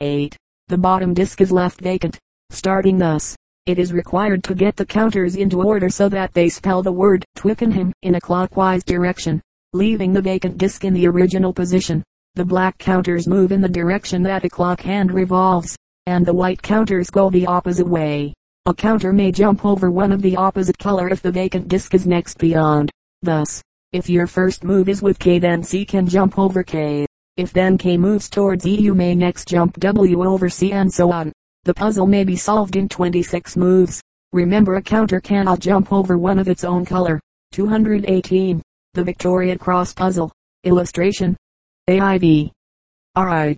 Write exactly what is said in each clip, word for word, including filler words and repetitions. eight. The bottom disc is left vacant. Starting thus, it is required to get the counters into order so that they spell the word Twickenham in a clockwise direction, leaving the vacant disc in the original position. The black counters move in the direction that a clock hand revolves, and the white counters go the opposite way. A counter may jump over one of the opposite color if the vacant disc is next beyond. Thus, if your first move is with K, then C can jump over K. If then K moves towards E, you may next jump W over C, and so on. The puzzle may be solved in twenty-six moves. Remember, a counter cannot jump over one of its own color. two hundred eighteen. The Victoria Cross Puzzle. Illustration. A I V. R I.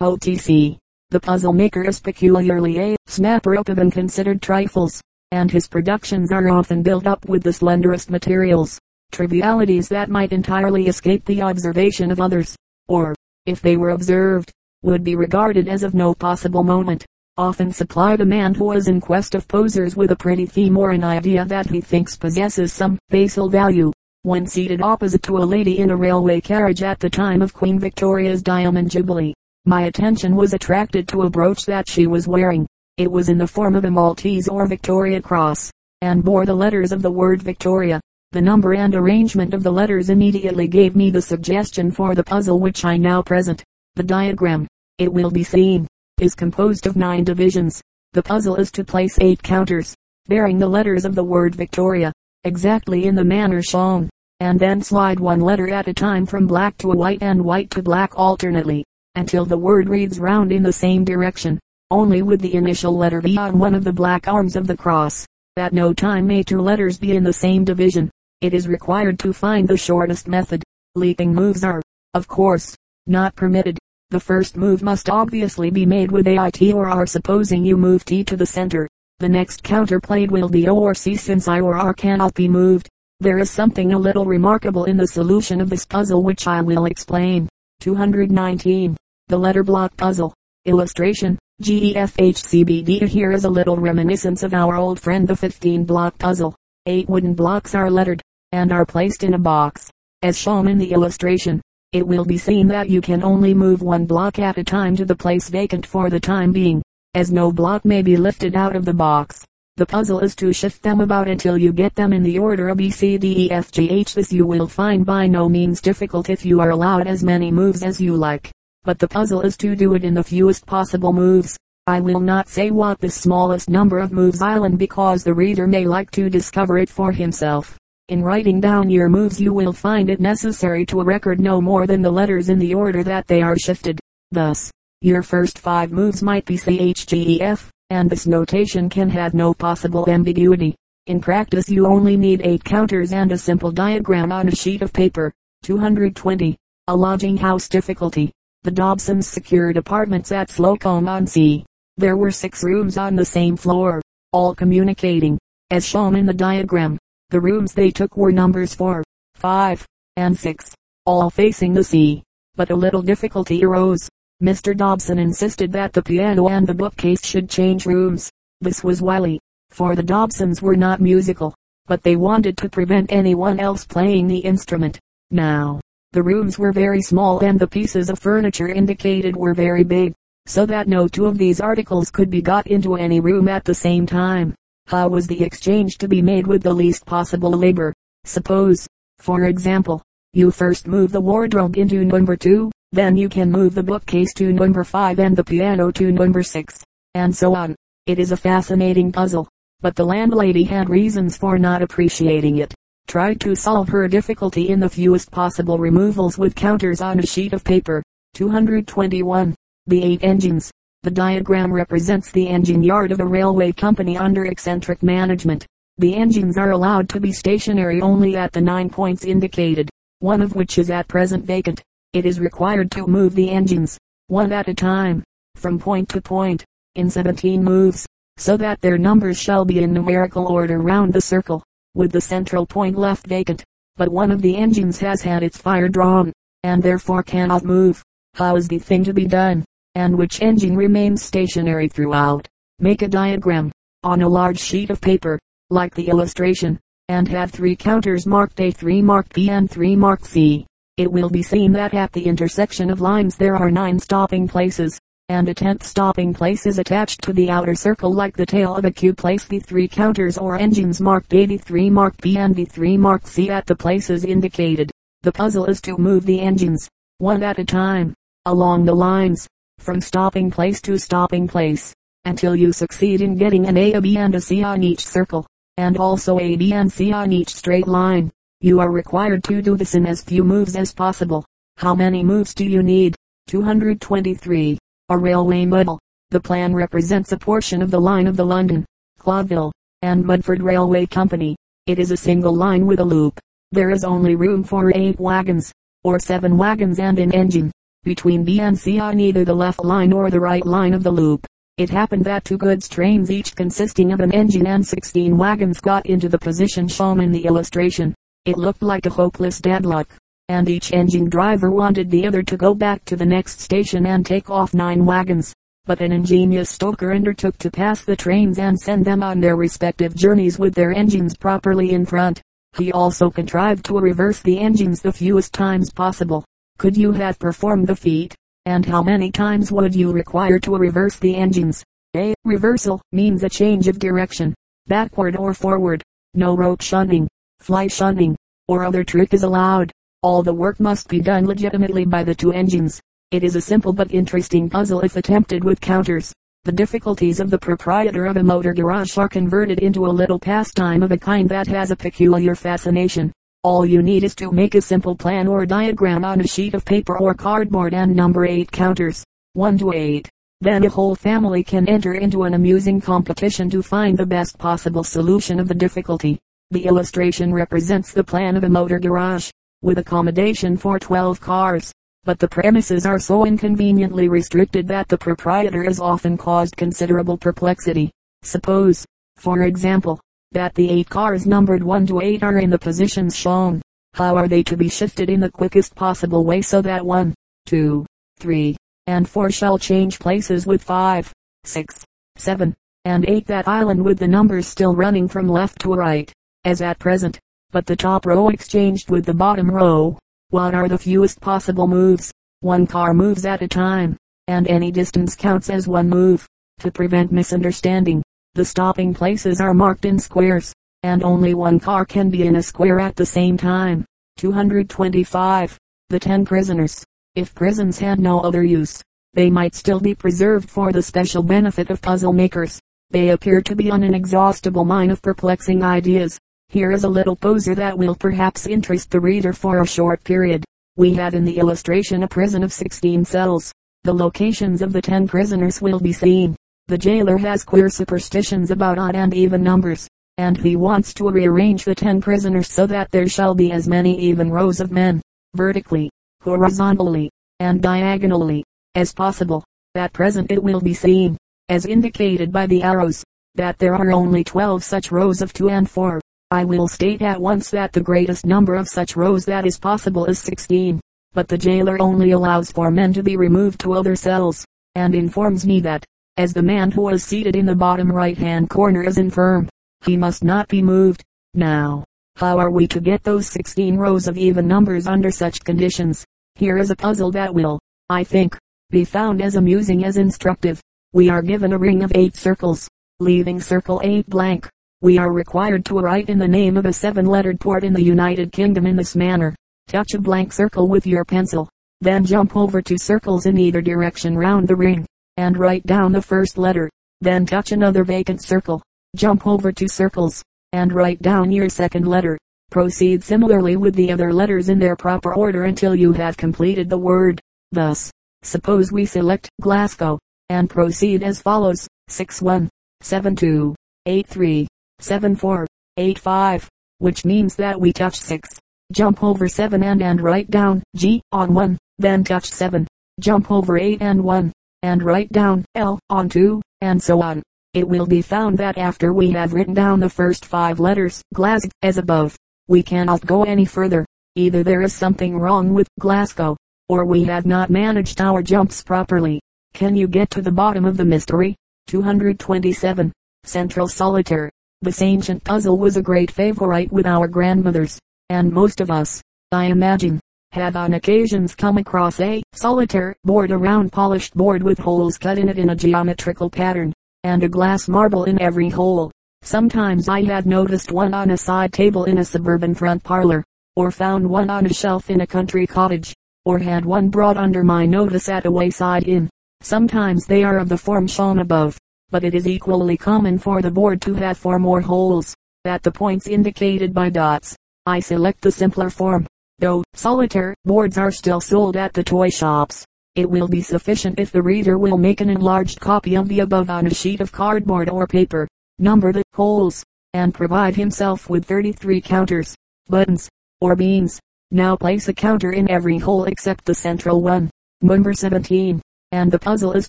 O T C. The puzzle maker is peculiarly a snapper up of unconsidered trifles, and his productions are often built up with the slenderest materials, trivialities that might entirely escape the observation of others, or, if they were observed, would be regarded as of no possible moment. Often supply the man who is in quest of posers with a pretty theme or an idea that he thinks possesses some basal value. When seated opposite to a lady in a railway carriage at the time of Queen Victoria's Diamond Jubilee, my attention was attracted to a brooch that she was wearing. It was in the form of a Maltese or Victoria Cross, and bore the letters of the word Victoria. The number and arrangement of the letters immediately gave me the suggestion for the puzzle which I now present. The diagram, it will be seen, is composed of nine divisions. The puzzle is to place eight counters, bearing the letters of the word Victoria, exactly in the manner shown, and then slide one letter at a time from black to white and white to black alternately, until the word reads round in the same direction, only with the initial letter V on one of the black arms of the cross. At no time may two letters be in the same division. It is required to find the shortest method. Leaping moves are, of course, not permitted. The first move must obviously be made with A I T or R, supposing you move T to the center. The next counter played will be O or C, since I or R cannot be moved. There is something a little remarkable in the solution of this puzzle which I will explain. two hundred nineteen. The Letter Block Puzzle. Illustration. G E F H C B D. Here is a little reminiscence of our old friend the fifteen block puzzle. Eight wooden blocks are lettered, and are placed in a box, as shown in the illustration. It will be seen that you can only move one block at a time to the place vacant for the time being, as no block may be lifted out of the box. The puzzle is to shift them about until you get them in the order of E, C, D, E, F, G, H. This you will find by no means difficult if you are allowed as many moves as you like, but the puzzle is to do it in the fewest possible moves. I will not say what the smallest number of moves are in, because the reader may like to discover it for himself. In writing down your moves, you will find it necessary to record no more than the letters in the order that they are shifted. Thus, your first five moves might be C, H, G, E, F, and this notation can have no possible ambiguity. In practice, you only need eight counters and a simple diagram on a sheet of paper. two hundred twenty. A Lodging House Difficulty. The Dobsons secured apartments at Slocombe-on-Sea. There were six rooms on the same floor, all communicating, as shown in the diagram. The rooms they took were numbers four, five, and six, all facing the sea. But a little difficulty arose. Mister Dobson insisted that the piano and the bookcase should change rooms. This was wily, for the Dobsons were not musical, but they wanted to prevent anyone else playing the instrument. Now, the rooms were very small and the pieces of furniture indicated were very big, so that no two of these articles could be got into any room at the same time. How was the exchange to be made with the least possible labor? Suppose, for example, you first move the wardrobe into number two, then you can move the bookcase to number five and the piano to number six, and so on. It is a fascinating puzzle, but the landlady had reasons for not appreciating it. Tried to solve her difficulty in the fewest possible removals with counters on a sheet of paper. two hundred twenty-one. The Eight Engines. The diagram represents the engine yard of a railway company under eccentric management. The engines are allowed to be stationary only at the nine points indicated, one of which is at present vacant. It is required to move the engines, one at a time, from point to point, in seventeen moves, so that their numbers shall be in numerical order round the circle, with the central point left vacant. But one of the engines has had its fire drawn, and therefore cannot move. How is the thing to be done? And which engine remains stationary throughout? Make a diagram, on a large sheet of paper, like the illustration, and have three counters marked A, three marked B, and three marked C. It will be seen that at the intersection of lines there are nine stopping places, and a tenth stopping place is attached to the outer circle like the tail of a Q. Place the three counters or engines marked A, D three marked B and D three marked C at the places indicated. The puzzle is to move the engines, one at a time, along the lines, from stopping place to stopping place, until you succeed in getting an A, a B and a C on each circle, and also A, B and C on each straight line. You are required to do this in as few moves as possible. How many moves do you need? two hundred twenty-three. A railway muddle. The plan represents a portion of the line of the London, Clodville, and Mudford Railway Company. It is a single line with a loop. There is only room for eight wagons, or seven wagons and an engine, between B and C on either the left line or the right line of the loop. It happened that two goods trains each consisting of an engine and sixteen wagons got into the position shown in the illustration. It looked like a hopeless deadlock, and each engine driver wanted the other to go back to the next station and take off nine wagons, but an ingenious stoker undertook to pass the trains and send them on their respective journeys with their engines properly in front. He also contrived to reverse the engines the fewest times possible. Could you have performed the feat, and how many times would you require to reverse the engines? A. Reversal means a change of direction, backward or forward. No rope shunting, fly shunting, or other trick is allowed. All the work must be done legitimately by the two engines. It is a simple but interesting puzzle if attempted with counters. The difficulties of the proprietor of a motor garage are converted into a little pastime of a kind that has a peculiar fascination. All you need is to make a simple plan or diagram on a sheet of paper or cardboard and number eight counters, one to eight. Then a whole family can enter into an amusing competition to find the best possible solution of the difficulty. The illustration represents the plan of a motor garage, with accommodation for twelve cars, but the premises are so inconveniently restricted that the proprietor has often caused considerable perplexity. Suppose, for example, that the eight cars numbered one to eight are in the positions shown. How are they to be shifted in the quickest possible way so that one, two, three, and four shall change places with five, six, seven, and eight, that island with the numbers still running from left to right, as at present, but the top row exchanged with the bottom row? What are the fewest possible moves? One car moves at a time, and any distance counts as one move. To prevent misunderstanding, the stopping places are marked in squares, and only one car can be in a square at the same time. two hundred twenty-five. The ten prisoners. If prisons had no other use, they might still be preserved for the special benefit of puzzle makers. They appear to be an inexhaustible mine of perplexing ideas. Here is a little poser that will perhaps interest the reader for a short period. We have in the illustration a prison of sixteen cells. The locations of the ten prisoners will be seen. The jailer has queer superstitions about odd and even numbers, and he wants to rearrange the ten prisoners so that there shall be as many even rows of men, vertically, horizontally, and diagonally, as possible. At present it will be seen, as indicated by the arrows, that there are only twelve such rows of two and four. I will state at once that the greatest number of such rows that is possible is sixteen, but the jailer only allows four men to be removed to other cells, and informs me that, as the man who is seated in the bottom right-hand corner is infirm, he must not be moved. Now, how are we to get those sixteen rows of even numbers under such conditions? Here is a puzzle that will, I think, be found as amusing as instructive. We are given a ring of eight circles, leaving circle eight blank. We are required to write in the name of a seven-lettered port in the United Kingdom in this manner. Touch a blank circle with your pencil, then jump over two circles in either direction round the ring, and write down the first letter, then touch another vacant circle, jump over two circles, and write down your second letter. Proceed similarly with the other letters in their proper order until you have completed the word. Thus, suppose we select Glasgow, and proceed as follows: six one, seven two, eight three, seven four, eight five, which means that we touch six, jump over seven and and write down G on one, then touch seven, jump over eight and one, and write down L on two, and so on. It will be found that after we have written down the first five letters, Glasgow, as above, we cannot go any further. Either there is something wrong with Glasgow, or we have not managed our jumps properly. Can you get to the bottom of the mystery? two hundred twenty-seven. Central solitaire. This ancient puzzle was a great favorite with our grandmothers, and most of us, I imagine, have on occasions come across a solitaire board, a round polished board with holes cut in it in a geometrical pattern, and a glass marble in every hole. Sometimes I have noticed one on a side table in a suburban front parlor, or found one on a shelf in a country cottage, or had one brought under my notice at a wayside inn. Sometimes they are of the form shown above, but it is equally common for the board to have four more holes, at the points indicated by dots. I select the simpler form. Though solitaire boards are still sold at the toy shops, it will be sufficient if the reader will make an enlarged copy of the above on a sheet of cardboard or paper, number the holes, and provide himself with thirty-three counters, buttons, or beans. Now place a counter in every hole except the central one, number seventeen, and the puzzle is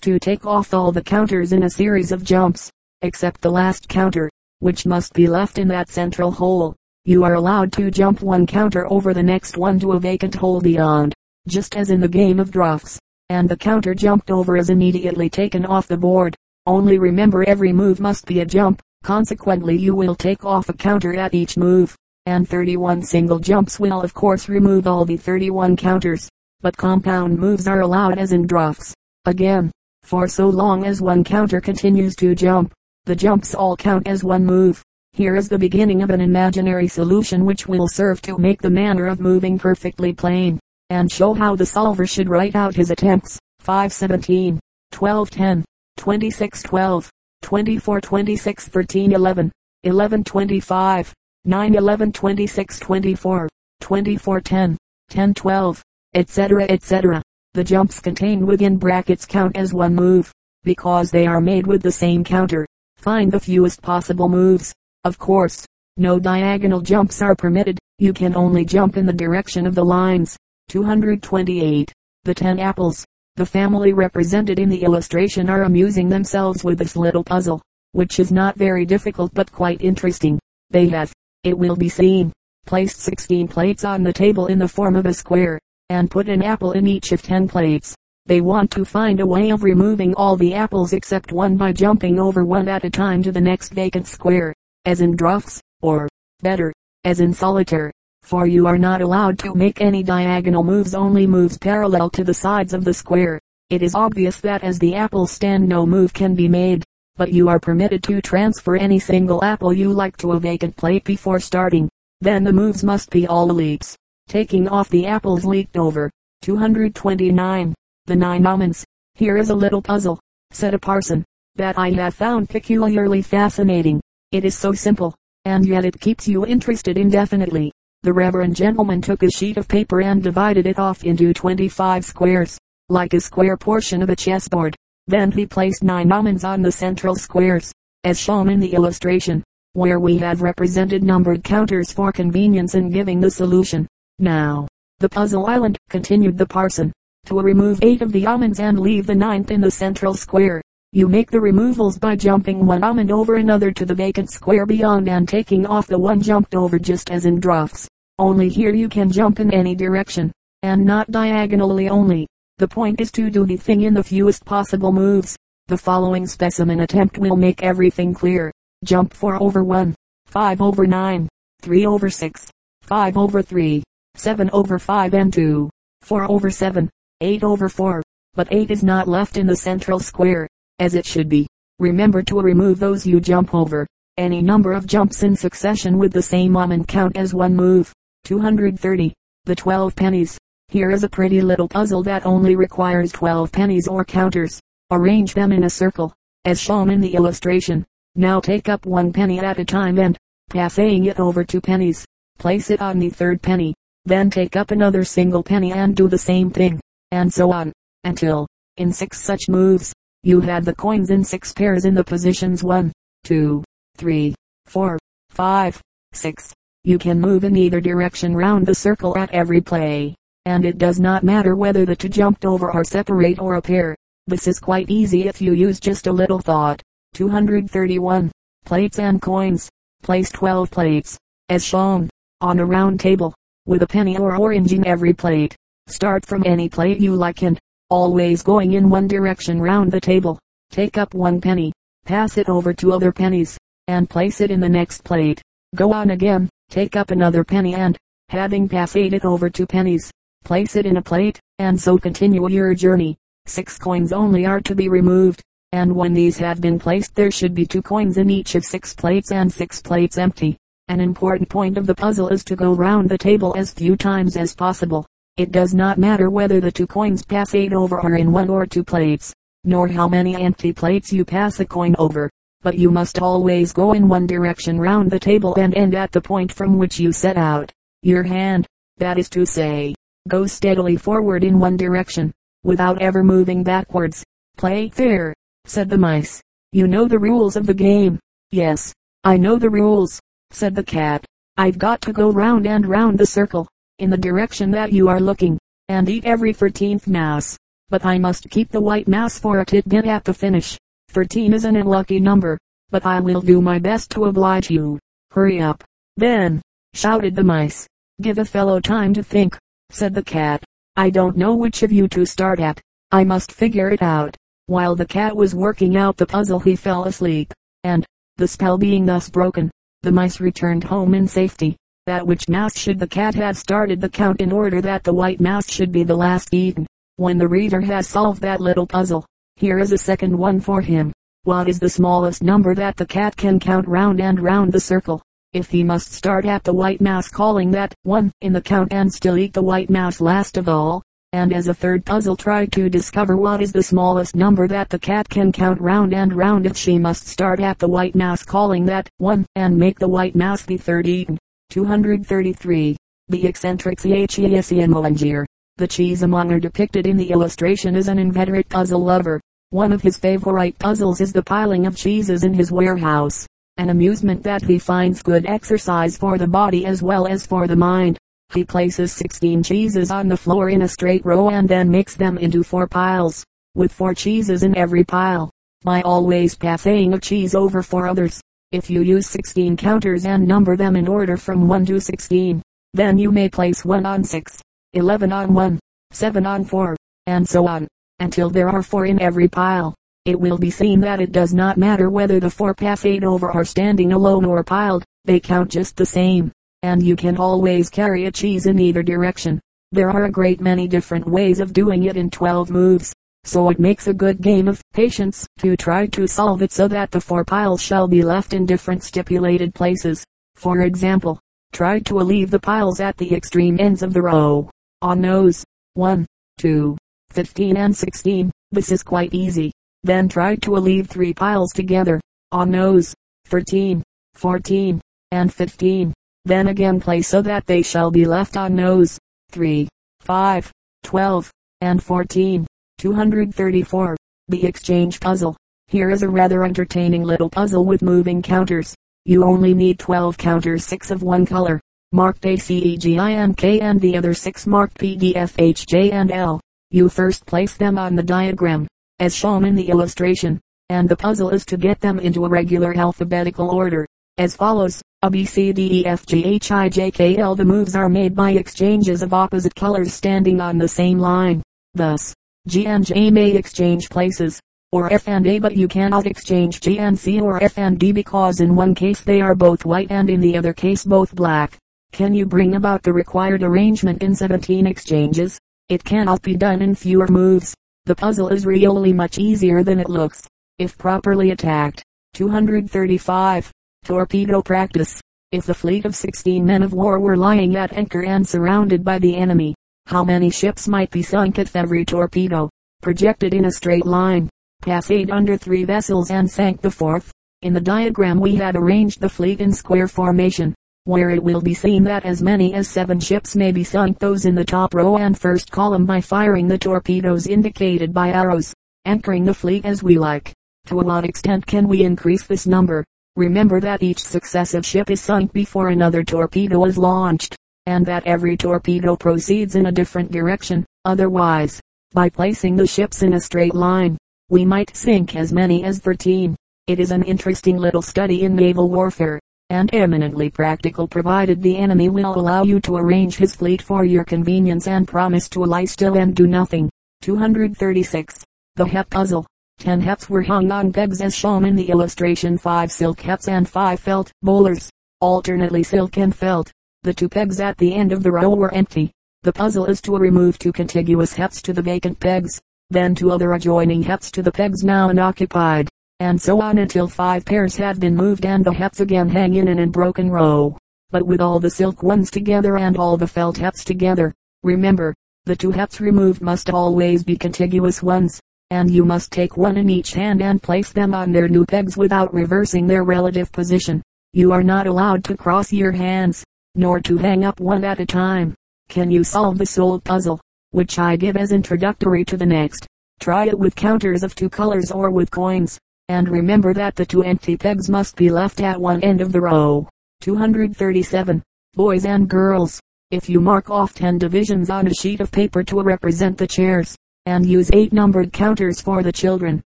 to take off all the counters in a series of jumps, except the last counter, which must be left in that central hole. You are allowed to jump one counter over the next one to a vacant hole beyond, just as in the game of draughts, and the counter jumped over is immediately taken off the board. Only remember, every move must be a jump, consequently you will take off a counter at each move, and thirty-one single jumps will of course remove all the thirty-one counters, but compound moves are allowed as in draughts. Again, for so long as one counter continues to jump, the jumps all count as one move. Here is the beginning of an imaginary solution which will serve to make the manner of moving perfectly plain, and show how the solver should write out his attempts. five seventeen, twelve ten, twenty-six twelve, twenty-four twenty-six, thirteen eleven, eleven twenty-five, nine eleven, twenty-six twenty-four, twenty-four ten, ten twelve, et cetera, et cetera. The jumps contained within brackets count as one move, because they are made with the same counter. Find the fewest possible moves. Of course, no diagonal jumps are permitted. You can only jump in the direction of the lines. two hundred twenty-eight. The ten apples. The family represented in the illustration are amusing themselves with this little puzzle, which is not very difficult but quite interesting. They have, it will be seen, placed sixteen plates on the table in the form of a square, and put an apple in each of ten plates. They want to find a way of removing all the apples except one by jumping over one at a time to the next vacant square, as in draughts, or, better, as in solitaire, for you are not allowed to make any diagonal moves, only moves parallel to the sides of the square. It is obvious that as the apples stand, no move can be made, but you are permitted to transfer any single apple you like to a vacant plate before starting. Then the moves must be all leaps, taking off the apples leaped over. two hundred twenty-nine. The nine almonds. Here is a little puzzle, said a parson, that I have found peculiarly fascinating. It is so simple, and yet it keeps you interested indefinitely. The reverend gentleman took a sheet of paper and divided it off into twenty-five squares, like a square portion of a chessboard. Then he placed nine almonds on the central squares, as shown in the illustration, where we have represented numbered counters for convenience in giving the solution. Now, the puzzle island, continued the parson, to remove eight of the almonds and leave the ninth in the central square. You make the removals by jumping one almond over another to the vacant square beyond and taking off the one jumped over, just as in draughts. Only here you can jump in any direction, and not diagonally only. The point is to do the thing in the fewest possible moves. The following specimen attempt will make everything clear. Jump four over one, five over nine, three over six, five over three, seven over five and two, four over seven, eight over four, but eight is not left in the central square, as it should be. Remember to remove those you jump over. Any number of jumps in succession with the same almond count as one move. two hundred thirty. The twelve pennies. Here is a pretty little puzzle that only requires twelve pennies or counters. Arrange them in a circle, as shown in the illustration. Now take up one penny at a time and, passing it over two pennies, place it on the third penny. Then take up another single penny and do the same thing, and so on, until, in six such moves, you had the coins in six pairs in the positions one, two, three, four, five, six. You can move in either direction round the circle at every play, and it does not matter whether the two jumped over are separate or a pair. This is quite easy if you use just a little thought. two hundred thirty-one. Plates and coins. Place twelve plates, as shown, on a round table, with a penny or orange in every plate. Start from any plate you like and, always going in one direction round the table, take up one penny, pass it over two other pennies, and place it in the next plate. Go on again, take up another penny and, having passed it over two pennies, place it in a plate, and so continue your journey. Six coins only are to be removed, and when these have been placed there should be two coins in each of six plates and six plates empty. An important point of the puzzle is to go round the table as few times as possible. It does not matter whether the two coins passed over are in one or two plates, nor how many empty plates you pass a coin over, but you must always go in one direction round the table and end at the point from which you set out. Your hand, that is to say, goes steadily forward in one direction, without ever moving backwards. "Play fair," said the mice. "You know the rules of the game." "Yes, I know the rules," said the cat. "I've got to go round and round the circle, in the direction that you are looking, and eat every thirteenth mouse. But I must keep the white mouse for a tidbit at the finish. Thirteen is an unlucky number, but I will do my best to oblige you." "Hurry up, then," shouted the mice. "Give a fellow time to think," said the cat. "I don't know which of you to start at. I must figure it out." While the cat was working out the puzzle he fell asleep, and, the spell being thus broken, the mice returned home in safety. At which mouse should the cat have started the count in order that the white mouse should be the last eaten? When the reader has solved that little puzzle, here is a second one for him. What is the smallest number that the cat can count round and round the circle? If he must start at the white mouse calling that one in the count and still eat the white mouse last of all, and as a third puzzle try to discover what is the smallest number that the cat can count round and round if she must start at the white mouse calling that one and make the white mouse the third eaten. two hundred thirty-three. The eccentric cheesemonger. The cheesemonger depicted in the illustration is an inveterate puzzle lover. One of his favorite puzzles is the piling of cheeses in his warehouse, an amusement that he finds good exercise for the body as well as for the mind. He places sixteen cheeses on the floor in a straight row and then makes them into four piles, with four cheeses in every pile, by always passing a cheese over four others. If you use sixteen counters and number them in order from one to sixteen, then you may place one on six, eleven on one, seven on four, and so on, until there are four in every pile. It will be seen that it does not matter whether the four pass eight over are standing alone or piled, they count just the same, and you can always carry a cheese in either direction. There are a great many different ways of doing it in twelve moves, so it makes a good game of patience to try to solve it so that the four piles shall be left in different stipulated places. For example, try to leave the piles at the extreme ends of the row, on rows one, two, fifteen and sixteen, this is quite easy. Then try to leave three piles together, on rows thirteen, fourteen, and fifteen, then again place so that they shall be left on rows three, five, twelve, and fourteen, two hundred thirty-four, the exchange puzzle. Here is a rather entertaining little puzzle with moving counters. You only need twelve counters, six of one color, marked A, C, E, G, I, and K, and the other six marked P, D, F, H, J, and L. You first place them on the diagram, as shown in the illustration, and the puzzle is to get them into a regular alphabetical order, as follows: A, B, C, D, E, F, G, H, I, J, K, L. The moves are made by exchanges of opposite colors standing on the same line. Thus, G and J may exchange places, or F and A, but you cannot exchange G and C or F and D because in one case they are both white and in the other case both black. Can you bring about the required arrangement in seventeen exchanges? It cannot be done in fewer moves. The puzzle is really much easier than it looks, if properly attacked. two hundred thirty-five. Torpedo practice. If the fleet of sixteen men of war were lying at anchor and surrounded by the enemy, how many ships might be sunk if every torpedo, projected in a straight line, passed under three vessels and sank the fourth? In the diagram we had arranged the fleet in square formation, where it will be seen that as many as seven ships may be sunk, those in the top row and first column, by firing the torpedoes indicated by arrows, anchoring the fleet as we like. To what extent can we increase this number? Remember that each successive ship is sunk before another torpedo is launched, and that every torpedo proceeds in a different direction. Otherwise, by placing the ships in a straight line, we might sink as many as thirteen. It is an interesting little study in naval warfare, and eminently practical, provided the enemy will allow you to arrange his fleet for your convenience and promise to lie still and do nothing. two hundred thirty-six. The hep puzzle. Ten heps were hung on pegs as shown in the illustration. Five silk heps and five felt bowlers, alternately silk and felt. The two pegs at the end of the row were empty, The puzzle is to remove two contiguous hepts to the vacant pegs, then two other adjoining hepts to the pegs now unoccupied, and so on until five pairs have been moved and the hepts again hang in an unbroken row, but with all the silk ones together and all the felt hepts together. Remember, the two hepts removed must always be contiguous ones, and you must take one in each hand and place them on their new pegs without reversing their relative position. You are not allowed to cross your hands, nor to hang up one at a time. Can you solve the sole puzzle, which I give as introductory to the next? Try it with counters of two colors or with coins, and remember that the two empty pegs must be left at one end of the row. two hundred thirty-seven. Boys and girls, if you mark off ten divisions on a sheet of paper to represent the chairs, and use eight numbered counters for the children,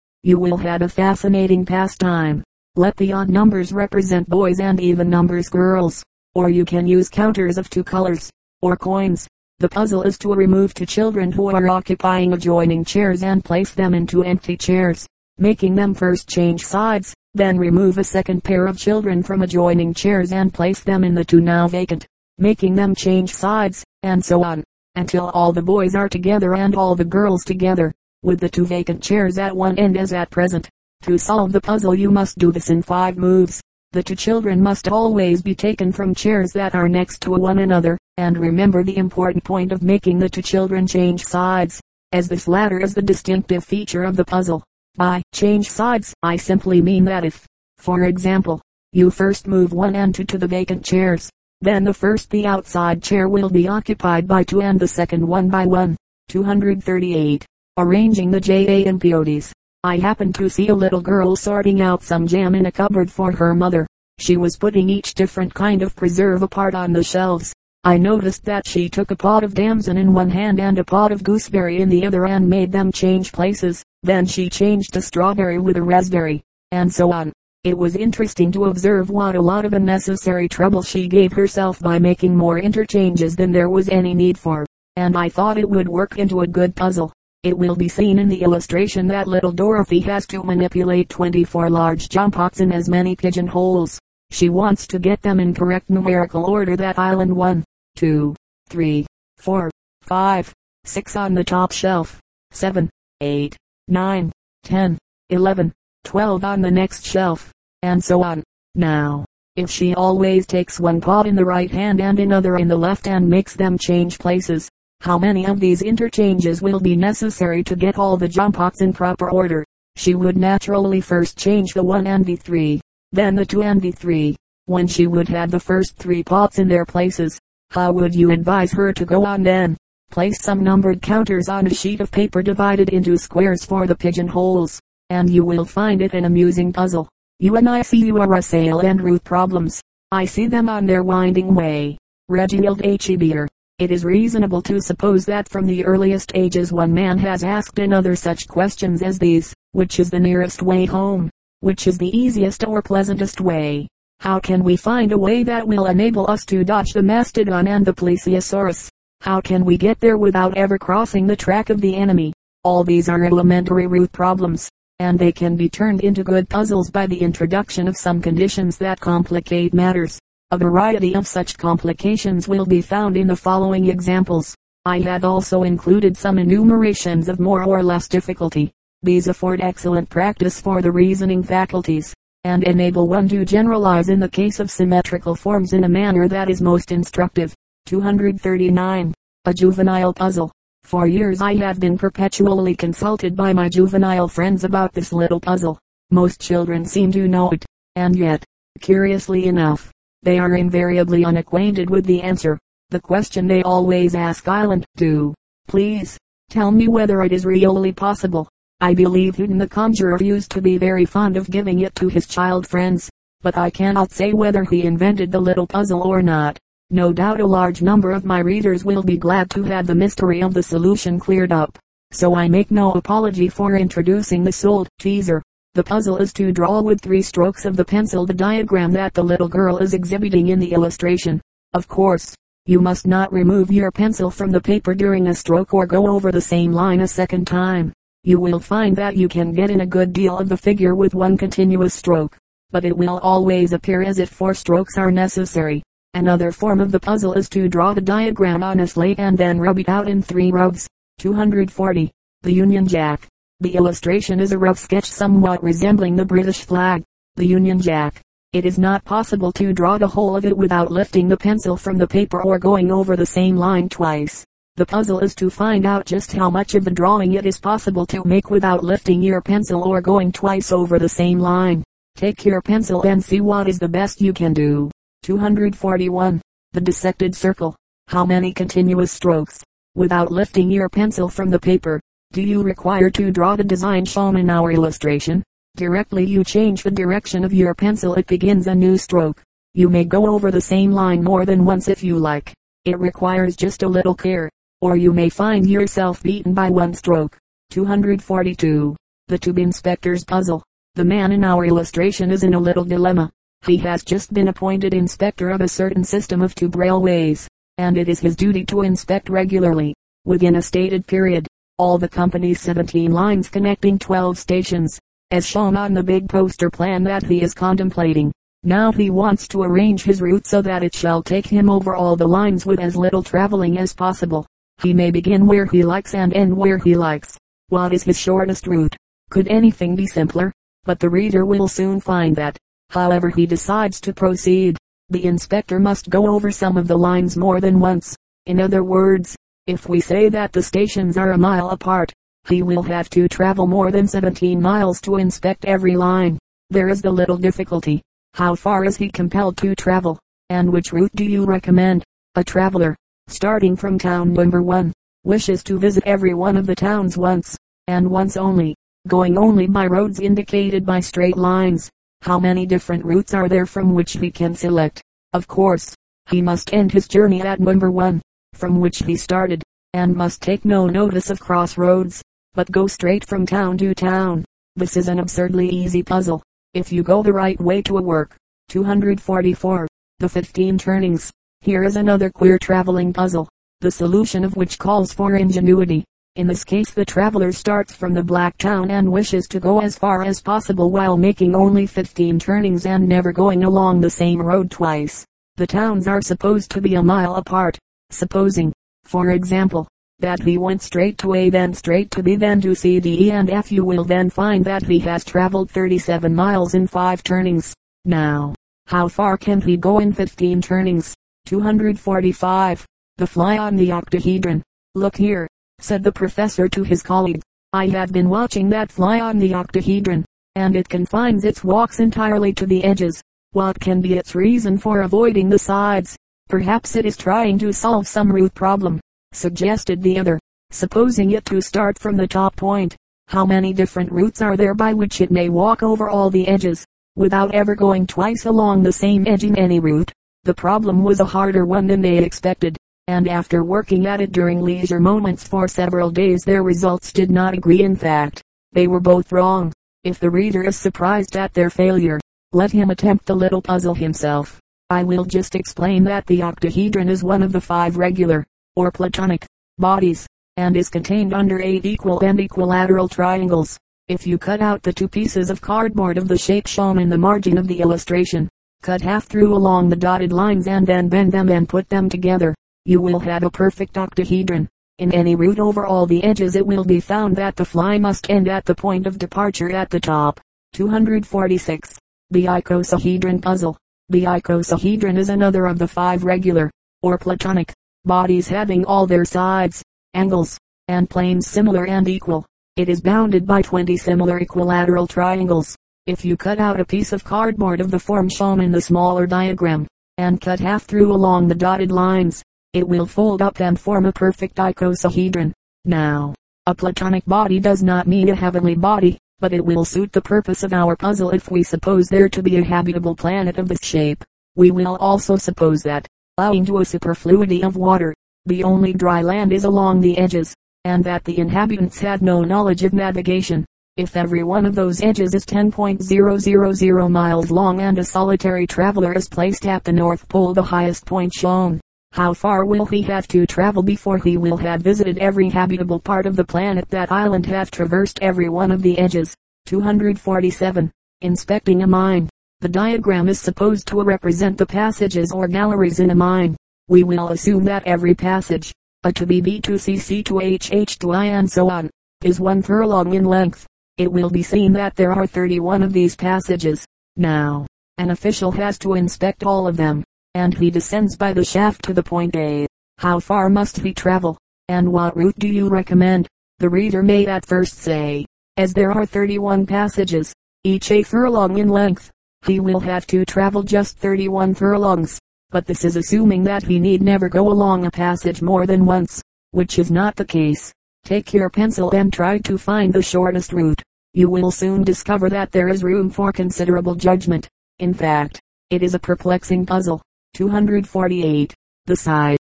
you will have a fascinating pastime. Let the odd numbers represent boys and even numbers girls, or you can use counters of two colors, or coins. The puzzle is to remove two children who are occupying adjoining chairs and place them into empty chairs, making them first change sides, then remove a second pair of children from adjoining chairs and place them in the two now vacant, making them change sides, and so on, until all the boys are together and all the girls together, with the two vacant chairs at one end as at present. To solve the puzzle you must do this in five moves. The two children must always be taken from chairs that are next to one another, and remember the important point of making the two children change sides, as this latter is the distinctive feature of the puzzle. By change sides, I simply mean that if, for example, you first move one and two to the vacant chairs, then the first the outside chair will be occupied by two and the second one by one. two hundred thirty-eight. Arranging the J A and peyotes. I happened to see a little girl sorting out some jam in a cupboard for her mother. She was putting each different kind of preserve apart on the shelves. I noticed that she took a pot of damson in one hand and a pot of gooseberry in the other and made them change places. Then she changed a strawberry with a raspberry, and so on. It was interesting to observe what a lot of unnecessary trouble she gave herself by making more interchanges than there was any need for, and I thought it would work into a good puzzle. It will be seen in the illustration that little Dorothy has to manipulate twenty-four large jump pots in as many pigeon holes. She wants to get them in correct numerical order that island one, two, three, four, five, six on the top shelf, seven, eight, nine, ten, eleven, twelve on the next shelf, and so on. Now, if she always takes one pot in the right hand and another in the left and makes them change places, how many of these interchanges will be necessary to get all the jump pots in proper order? She would naturally first change the one and the three, then the two and the three, when she would have the first three pots in their places. How would you advise her to go on then? Place some numbered counters on a sheet of paper divided into squares for the pigeonholes, and you will find it an amusing puzzle. You and I see you are a sale and root problems. I see them on their winding way. Reginald H. E. Beer. It is reasonable to suppose that from the earliest ages one man has asked another such questions as these: which is the nearest way home? Which is the easiest or pleasantest way? How can we find a way that will enable us to dodge the mastodon and the plesiosaurus? How can we get there without ever crossing the track of the enemy? All these are elementary root problems, and they can be turned into good puzzles by the introduction of some conditions that complicate matters. A variety of such complications will be found in the following examples. I have also included some enumerations of more or less difficulty. These afford excellent practice for the reasoning faculties, and enable one to generalize in the case of symmetrical forms in a manner that is most instructive. two hundred thirty-nine. A juvenile puzzle. For years I have been perpetually consulted by my juvenile friends about this little puzzle. Most children seem to know it, and yet, curiously enough, they are invariably unacquainted with the answer. The question they always ask island two, please, tell me whether it is really possible. I believe Houdin the Conjurer used to be very fond of giving it to his child friends, but I cannot say whether he invented the little puzzle or not. No doubt a large number of my readers will be glad to have the mystery of the solution cleared up, so I make no apology for introducing the sole teaser. The puzzle is to draw with three strokes of the pencil the diagram that the little girl is exhibiting in the illustration. Of course, you must not remove your pencil from the paper during a stroke or go over the same line a second time. You will find that you can get in a good deal of the figure with one continuous stroke, but it will always appear as if four strokes are necessary. Another form of the puzzle is to draw the diagram on a slate and then rub it out in three rubs. two hundred forty. The Union Jack. The illustration is a rough sketch somewhat resembling the British flag. The Union Jack. It is not possible to draw the whole of it without lifting the pencil from the paper or going over the same line twice. The puzzle is to find out just how much of the drawing it is possible to make without lifting your pencil or going twice over the same line. Take your pencil and see what is the best you can do. two hundred forty-one. The dissected circle. How many continuous strokes, without lifting your pencil from the paper, do you require to draw the design shown in our illustration? Directly you change the direction of your pencil, it begins a new stroke. You may go over the same line more than once if you like. It requires just a little care, or you may find yourself beaten by one stroke. two hundred forty-two. The Tube Inspector's Puzzle. The man in our illustration is in a little dilemma. He has just been appointed inspector of a certain system of tube railways, and it is his duty to inspect regularly, within a stated period, all the company's seventeen lines connecting twelve stations, as shown on the big poster plan that he is contemplating. Now he wants to arrange his route so that it shall take him over all the lines with as little traveling as possible. He may begin where he likes and end where he likes. What is his shortest route? Could anything be simpler? But the reader will soon find that, however he decides to proceed, the inspector must go over some of the lines more than once. In other words, if we say that the stations are a mile apart, he will have to travel more than seventeen miles to inspect every line. There is the little difficulty. How far is he compelled to travel, and which route do you recommend? A traveler, starting from town number one, wishes to visit every one of the towns once, and once only, going only by roads indicated by straight lines. How many different routes are there from which he can select? Of course, he must end his journey at number one, from which he started, and must take no notice of crossroads, but go straight from town to town. This is an absurdly easy puzzle, if you go the right way to a work. two hundred forty-four. The fifteen Turnings. Here is another queer traveling puzzle, the solution of which calls for ingenuity. In this case the traveler starts from the black town and wishes to go as far as possible while making only fifteen turnings and never going along the same road twice. The towns are supposed to be a mile apart. Supposing, for example, that he went straight to A, then straight to B, then to C, D, E and F, you will then find that he has traveled thirty-seven miles in five turnings. Now, how far can he go in fifteen turnings? two hundred forty-five. The Fly on the Octahedron. Look here, said the professor to his colleague. I have been watching that fly on the octahedron, and it confines its walks entirely to the edges. What can be its reason for avoiding the sides? Perhaps it is trying to solve some root problem, suggested the other, supposing it to start from the top point. How many different routes are there by which it may walk over all the edges, without ever going twice along the same edge in any route? The problem was a harder one than they expected, and after working at it during leisure moments for several days their results did not agree. In fact, they were both wrong. If the reader is surprised at their failure, let him attempt the little puzzle himself. I will just explain that the octahedron is one of the five regular, or platonic, bodies, and is contained under eight equal and equilateral triangles. If you cut out the two pieces of cardboard of the shape shown in the margin of the illustration, cut half through along the dotted lines and then bend them and put them together, you will have a perfect octahedron. In any route over all the edges it will be found that the fly must end at the point of departure at the top. two hundred forty-six. The icosahedron puzzle. The icosahedron is another of the five regular, or platonic, bodies, having all their sides, angles, and planes similar and equal. It is bounded by twenty similar equilateral triangles. If you cut out a piece of cardboard of the form shown in the smaller diagram, and cut half through along the dotted lines, it will fold up and form a perfect icosahedron. Now, a platonic body does not mean a heavenly body, but it will suit the purpose of our puzzle if we suppose there to be a habitable planet of this shape. We will also suppose that, owing to a superfluity of water, the only dry land is along the edges, and that the inhabitants had no knowledge of navigation. If every one of those edges is ten thousand miles long and a solitary traveler is placed at the North Pole, the highest point shown, how far will he have to travel before he will have visited every habitable part of the planet that island, have traversed every one of the edges? two hundred forty-seven. Inspecting a mine. The diagram is supposed to represent the passages or galleries in a mine. We will assume that every passage, A to B, B to C, C to H, H to I, and so on, is one furlong in length. It will be seen that there are thirty-one of these passages. Now, an official has to inspect all of them, and he descends by the shaft to the point A. How far must he travel, and what route do you recommend? The reader may at first say, as there are thirty-one passages, each a furlong in length, he will have to travel just thirty-one furlongs, but this is assuming that he need never go along a passage more than once, which is not the case. Take your pencil and try to find the shortest route. You will soon discover that there is room for considerable judgment. In fact, it is a perplexing puzzle. two hundred forty-eight. The size